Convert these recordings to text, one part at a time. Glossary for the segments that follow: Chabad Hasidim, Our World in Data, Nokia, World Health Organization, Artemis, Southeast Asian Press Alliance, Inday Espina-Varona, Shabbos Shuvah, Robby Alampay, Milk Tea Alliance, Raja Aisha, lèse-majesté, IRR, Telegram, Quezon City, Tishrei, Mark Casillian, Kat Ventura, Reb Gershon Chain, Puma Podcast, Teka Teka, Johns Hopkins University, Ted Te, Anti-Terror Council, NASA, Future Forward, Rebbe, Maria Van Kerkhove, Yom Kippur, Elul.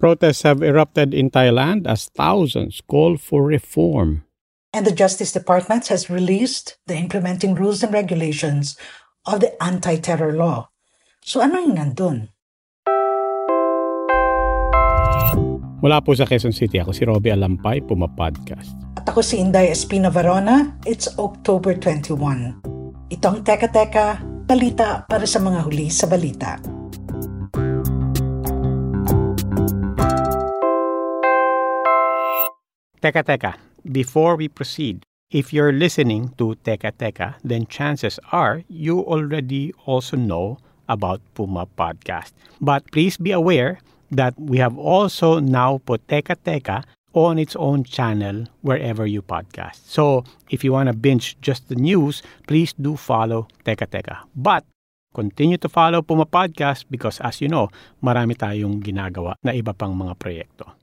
Protests have erupted in Thailand as thousands call for reform. And the Justice Department has released the implementing rules and regulations of the anti-terror law. So ano yung nandun? Mula po sa Quezon City, ako si Robby Alampay, Puma Podcast. At ako si Inday Espina-Varona. It's October 21. Ito ang Teka Teka, balita para sa mga huli sa balita. Teka Teka, before we proceed, if you're listening to Teka Teka, then chances are you already also know about Puma Podcast. But please be aware that we have also now put Teka Teka on its own channel wherever you podcast. So if you want to binge just the news, please do follow Teka Teka. But continue to follow Puma Podcast because as you know, marami tayong ginagawa na iba pang mga proyekto.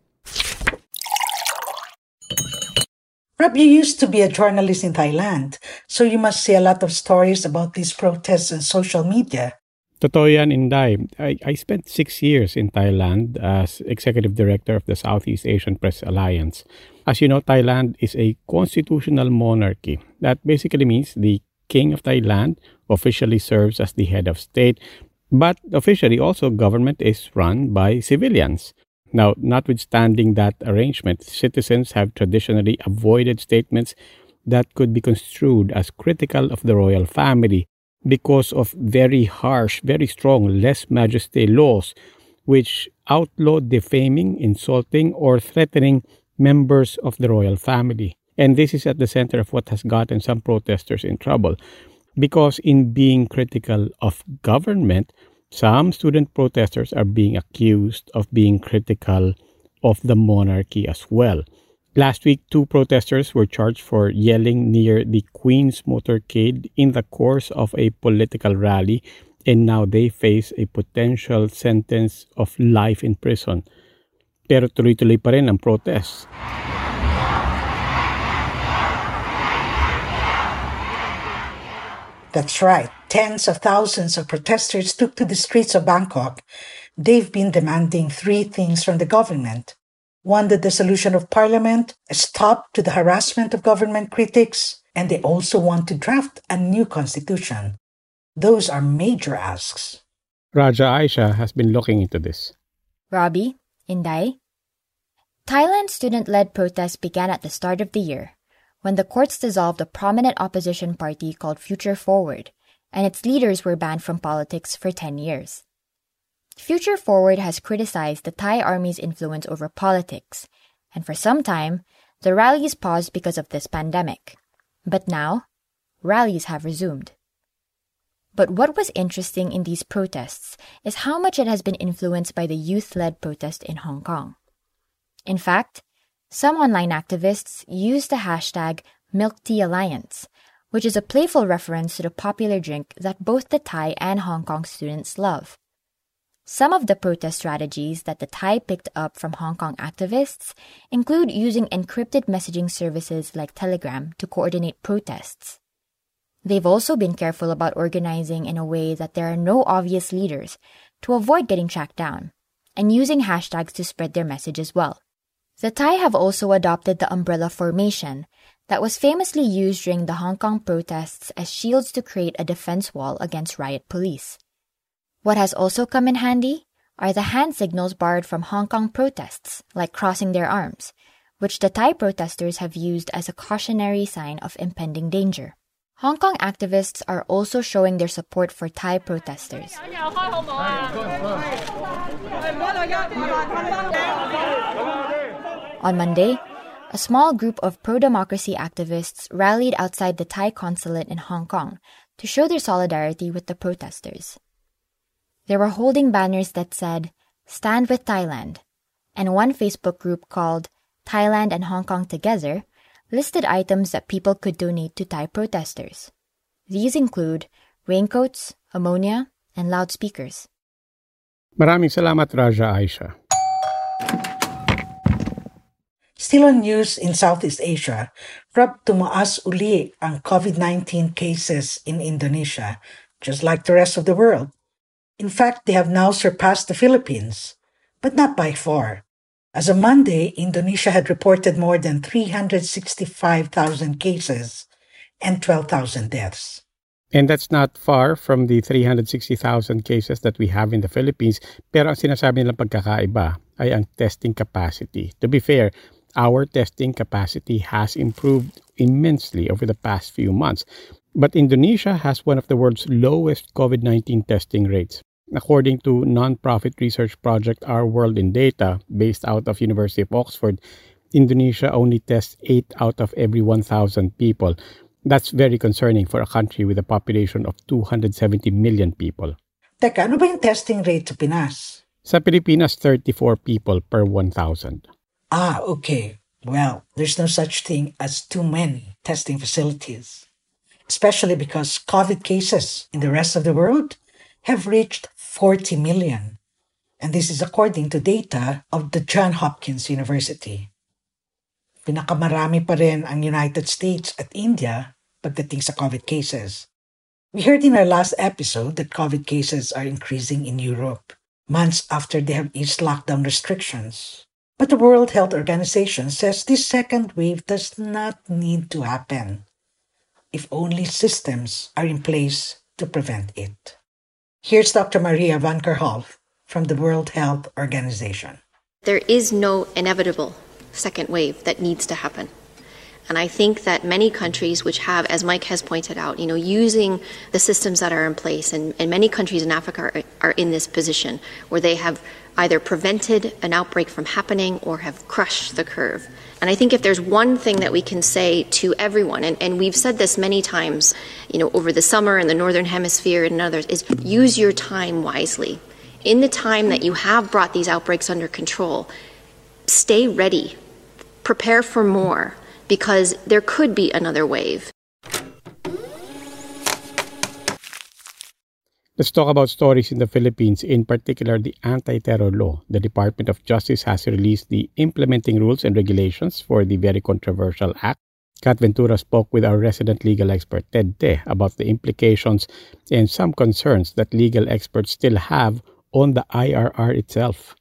Rob, you used to be a journalist in Thailand, so you must see a lot of stories about these protests on social media. Totoo yan, Inday. I spent 6 years in Thailand as executive director of the Southeast Asian Press Alliance. As you know, Thailand is a constitutional monarchy. That basically means the king of Thailand officially serves as the head of state, but officially also government is run by civilians. Now, notwithstanding that arrangement, citizens have traditionally avoided statements that could be construed as critical of the royal family, because of very harsh, very strong lèse-majesté laws which outlaw defaming, insulting, or threatening members of the royal family. And this is at the center of what has gotten some protesters in trouble. Because in being critical of government, some student protesters are being accused of being critical of the monarchy as well. Last week, 2 protesters were charged for yelling near the Queen's motorcade in the course of a political rally, and now they face a potential sentence of life in prison. Pero tuloy-tuloy pa rin ang protests. That's right. Tens of thousands of protesters took to the streets of Bangkok. They've been demanding 3 things from the government. 1, the dissolution of parliament, a stop to the harassment of government critics, and they also want to draft a new constitution. Those are major asks. Raja Aisha has been looking into this. Robby, Inday, Thailand's student-led protests began at the start of the year when the courts dissolved a prominent opposition party called Future Forward, and its leaders were banned from politics for 10 years. Future Forward has criticized the Thai army's influence over politics, and for some time, the rallies paused because of this pandemic. But now, rallies have resumed. But what was interesting in these protests is how much it has been influenced by the youth-led protest in Hong Kong. In fact, some online activists used the hashtag Milk Tea Alliance, which is a playful reference to the popular drink that both the Thai and Hong Kong students love. Some of the protest strategies that the Thai picked up from Hong Kong activists include using encrypted messaging services like Telegram to coordinate protests. They've also been careful about organizing in a way that there are no obvious leaders to avoid getting tracked down, and using hashtags to spread their message as well. The Thai have also adopted the umbrella formation that was famously used during the Hong Kong protests as shields to create a defense wall against riot police. What has also come in handy are the hand signals borrowed from Hong Kong protests, like crossing their arms, which the Thai protesters have used as a cautionary sign of impending danger. Hong Kong activists are also showing their support for Thai protesters. On Monday, a small group of pro-democracy activists rallied outside the Thai consulate in Hong Kong to show their solidarity with the protesters. They were holding banners that said, "Stand with Thailand," and one Facebook group called Thailand and Hong Kong Together listed items that people could donate to Thai protesters. These include raincoats, ammonia, and loudspeakers. Maraming salamat, Raja Aisha. Still on news in Southeast Asia, Rob, tumaas uli ang COVID-19 cases in Indonesia, just like the rest of the world. In fact, they have now surpassed the Philippines, but not by far. As of Monday, Indonesia had reported more than 365,000 cases and 12,000 deaths. And that's not far from the 360,000 cases that we have in the Philippines. Pero ang sinasabi nilang pagkakaiba ay ang testing capacity. To be fair, our testing capacity has improved immensely over the past few months. But Indonesia has one of the world's lowest COVID-19 testing rates. According to non-profit research project Our World in Data, based out of University of Oxford, Indonesia only tests 8 out of every 1,000 people. That's very concerning for a country with a population of 270 million people. Teka, ano ba yung testing rate sa Pinas? Sa Pilipinas, 34 people per 1,000. Ah, okay. Well, there's no such thing as too many testing facilities, especially because COVID cases in the rest of the world have reached 40 million. And this is according to data of the Johns Hopkins University. Pinakamarami pa rin ang United States at India pagdating sa COVID cases. We heard in our last episode that COVID cases are increasing in Europe, months after they have eased lockdown restrictions. But the World Health Organization says this second wave does not need to happen if only systems are in place to prevent it. Here's Dr. Maria Van Kerkhove from the World Health Organization. There is no inevitable second wave that needs to happen. And I think that many countries which have, as Mike has pointed out, using the systems that are in place, and many countries in Africa are in this position where they have either prevented an outbreak from happening or have crushed the curve. And I think if there's one thing that we can say to everyone, and we've said this many times, over the summer in the Northern Hemisphere and others, is use your time wisely. In the time that you have brought these outbreaks under control, stay ready, prepare for more, because there could be another wave. Let's talk about stories in the Philippines, in particular the anti-terror law. The Department of Justice has released the implementing rules and regulations for the very controversial act. Kat Ventura spoke with our resident legal expert, Ted Te, about the implications and some concerns that legal experts still have on the IRR itself.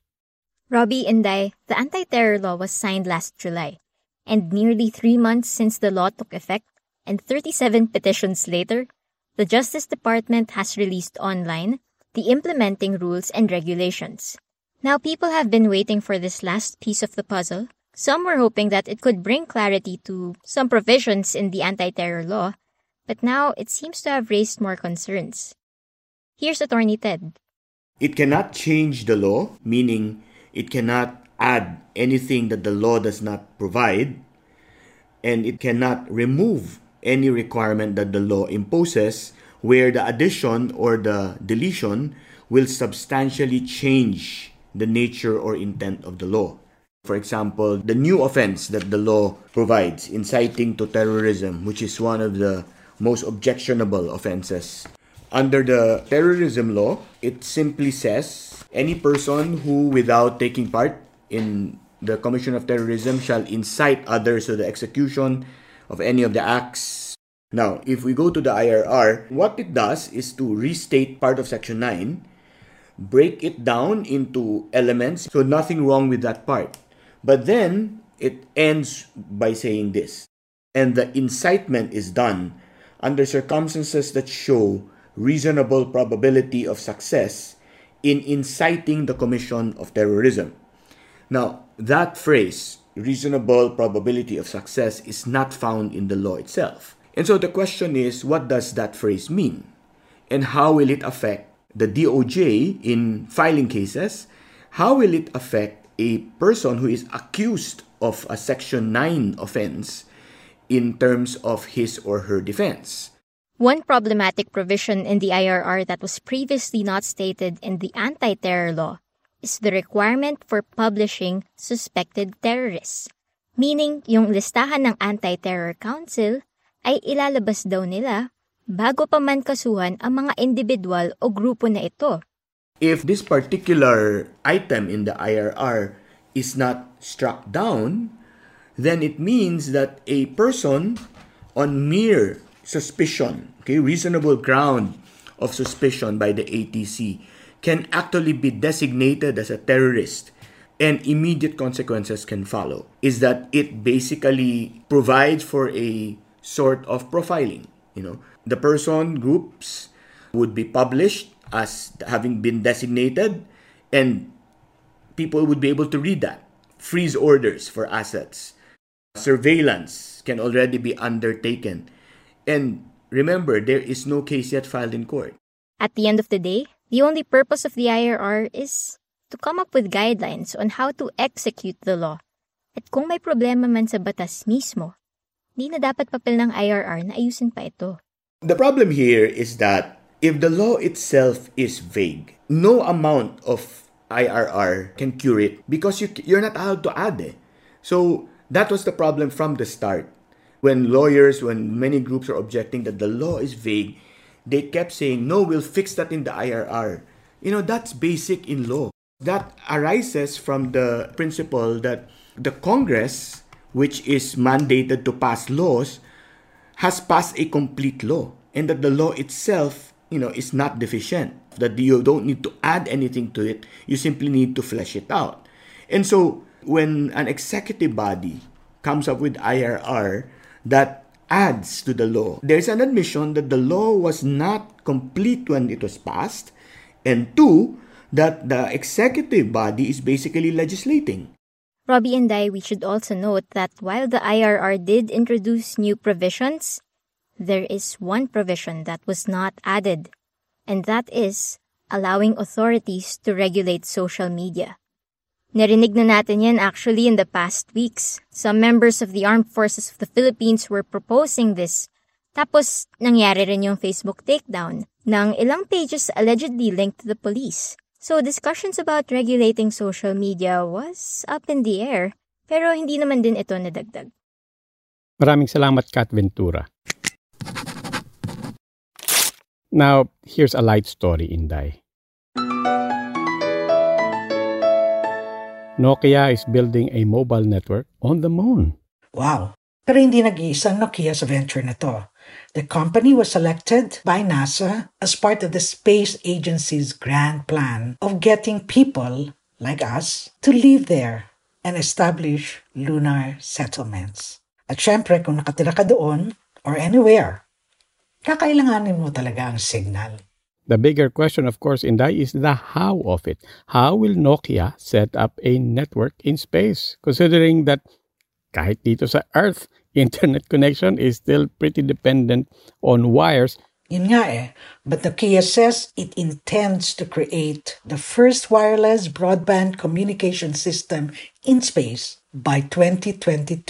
Robby, Inday, the anti-terror law was signed last July, and nearly 3 months since the law took effect, and 37 petitions later, the Justice Department has released online the implementing rules and regulations. Now, people have been waiting for this last piece of the puzzle. Some were hoping that it could bring clarity to some provisions in the anti-terror law, but now it seems to have raised more concerns. Here's Attorney Ted. It cannot change the law, meaning it cannot add anything that the law does not provide, and it cannot remove any requirement that the law imposes where the addition or the deletion will substantially change the nature or intent of the law. For example, the new offense that the law provides, inciting to terrorism, which is one of the most objectionable offenses. Under the terrorism law, it simply says, any person who, without taking part in the commission of terrorism, shall incite others to the execution of any of the acts. Now, if we go to the IRR, what it does is to restate part of Section 9, break it down into elements, so nothing wrong with that part. But then it ends by saying this, and the incitement is done under circumstances that show reasonable probability of success in inciting the commission of terrorism. Now, that phrase, reasonable probability of success, is not found in the law itself. And so the question is, what does that phrase mean? And how will it affect the DOJ in filing cases? How will it affect a person who is accused of a Section 9 offense in terms of his or her defense? One problematic provision in the IRR that was previously not stated in the anti-terror law is the requirement for publishing suspected terrorists. Meaning, yung listahan ng Anti-Terror Council ay ilalabas daw nila bago pa man kasuhan ang mga individual o grupo na ito. If this particular item in the IRR is not struck down, then it means that a person on mere suspicion, reasonable ground of suspicion by the ATC, can actually be designated as a terrorist. And immediate consequences can follow, is that it basically provides for a sort of profiling. The person groups would be published as having been designated, and people would be able to read that. Freeze orders for assets. Surveillance can already be undertaken. And remember, there is no case yet filed in court. At the end of the day, the only purpose of the IRR is to come up with guidelines on how to execute the law. At kung may problema man sa batas mismo, di na dapat papel ng IRR na ayusin pa ito. The problem here is that if the law itself is vague, no amount of IRR can cure it because you're not allowed to add. So that was the problem from the start. When lawyers, when many groups are objecting that the law is vague, they kept saying, no, we'll fix that in the IRR. That's basic in law. That arises from the principle that the Congress, which is mandated to pass laws, has passed a complete law, and that the law itself, is not deficient, that you don't need to add anything to it, you simply need to flesh it out. And so when an executive body comes up with IRR that adds to the law, there's an admission that the law was not complete when it was passed, and two, that the executive body is basically legislating. Robby and I, we should also note that while the IRR did introduce new provisions, there is one provision that was not added, and that is allowing authorities to regulate social media. Narinig na natin yan actually in the past weeks. Some members of the Armed Forces of the Philippines were proposing this. Tapos nangyari rin yung Facebook takedown ng ilang pages allegedly linked to the police. So discussions about regulating social media was up in the air, pero hindi naman din ito nadagdag. Maraming salamat, Kat Ventura. Now, here's a light story, Inday. Nokia is building a mobile network on the moon. Wow! Pero hindi nag-iisang Nokia sa venture na to. The company was selected by NASA as part of the space agency's grand plan of getting people, like us, to live there and establish lunar settlements. At syempre, kung nakatira ka doon, or anywhere, kakailanganin mo talaga ang signal. The bigger question, of course, Inday, is the how of it. How will Nokia set up a network in space, considering that kahit dito sa Earth, internet connection is still pretty dependent on wires. Yun nga But Nokia says it intends to create the first wireless broadband communication system in space by 2022.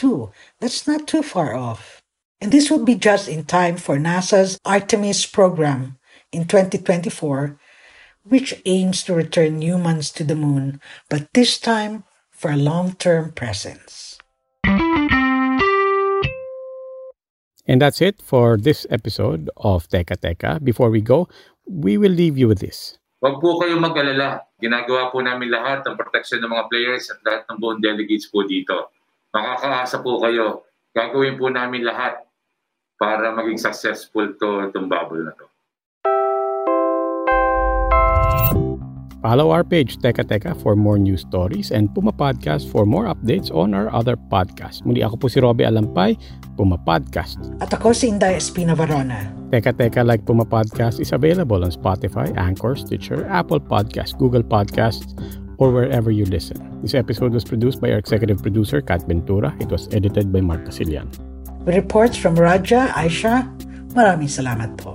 That's not too far off. And this would be just in time for NASA's Artemis program in 2024, which aims to return humans to the moon, but this time for a long-term presence. And that's it for this episode of Teka Teka. Before we go, we will leave you with this. Huwag po kayong mag-alala. Ginagawa po namin lahat ang proteksyon ng mga players at lahat ng buong delegates po dito. Makakaasa po kayo. Gagawin po namin lahat para maging successful itong bubble na to. Follow our page, Teka Teka, for more news stories and Puma Podcast for more updates on our other podcasts. Muli ako po si Robby Alampay, Puma Podcast. At ako si Inday Espina-Varona. Teka Teka like Puma Podcast is available on Spotify, Anchor, Stitcher, Apple Podcasts, Google Podcasts, or wherever you listen. This episode was produced by our executive producer, Kat Ventura. It was edited by Mark Casillian. With reports from Raja Aisha, maraming salamat po.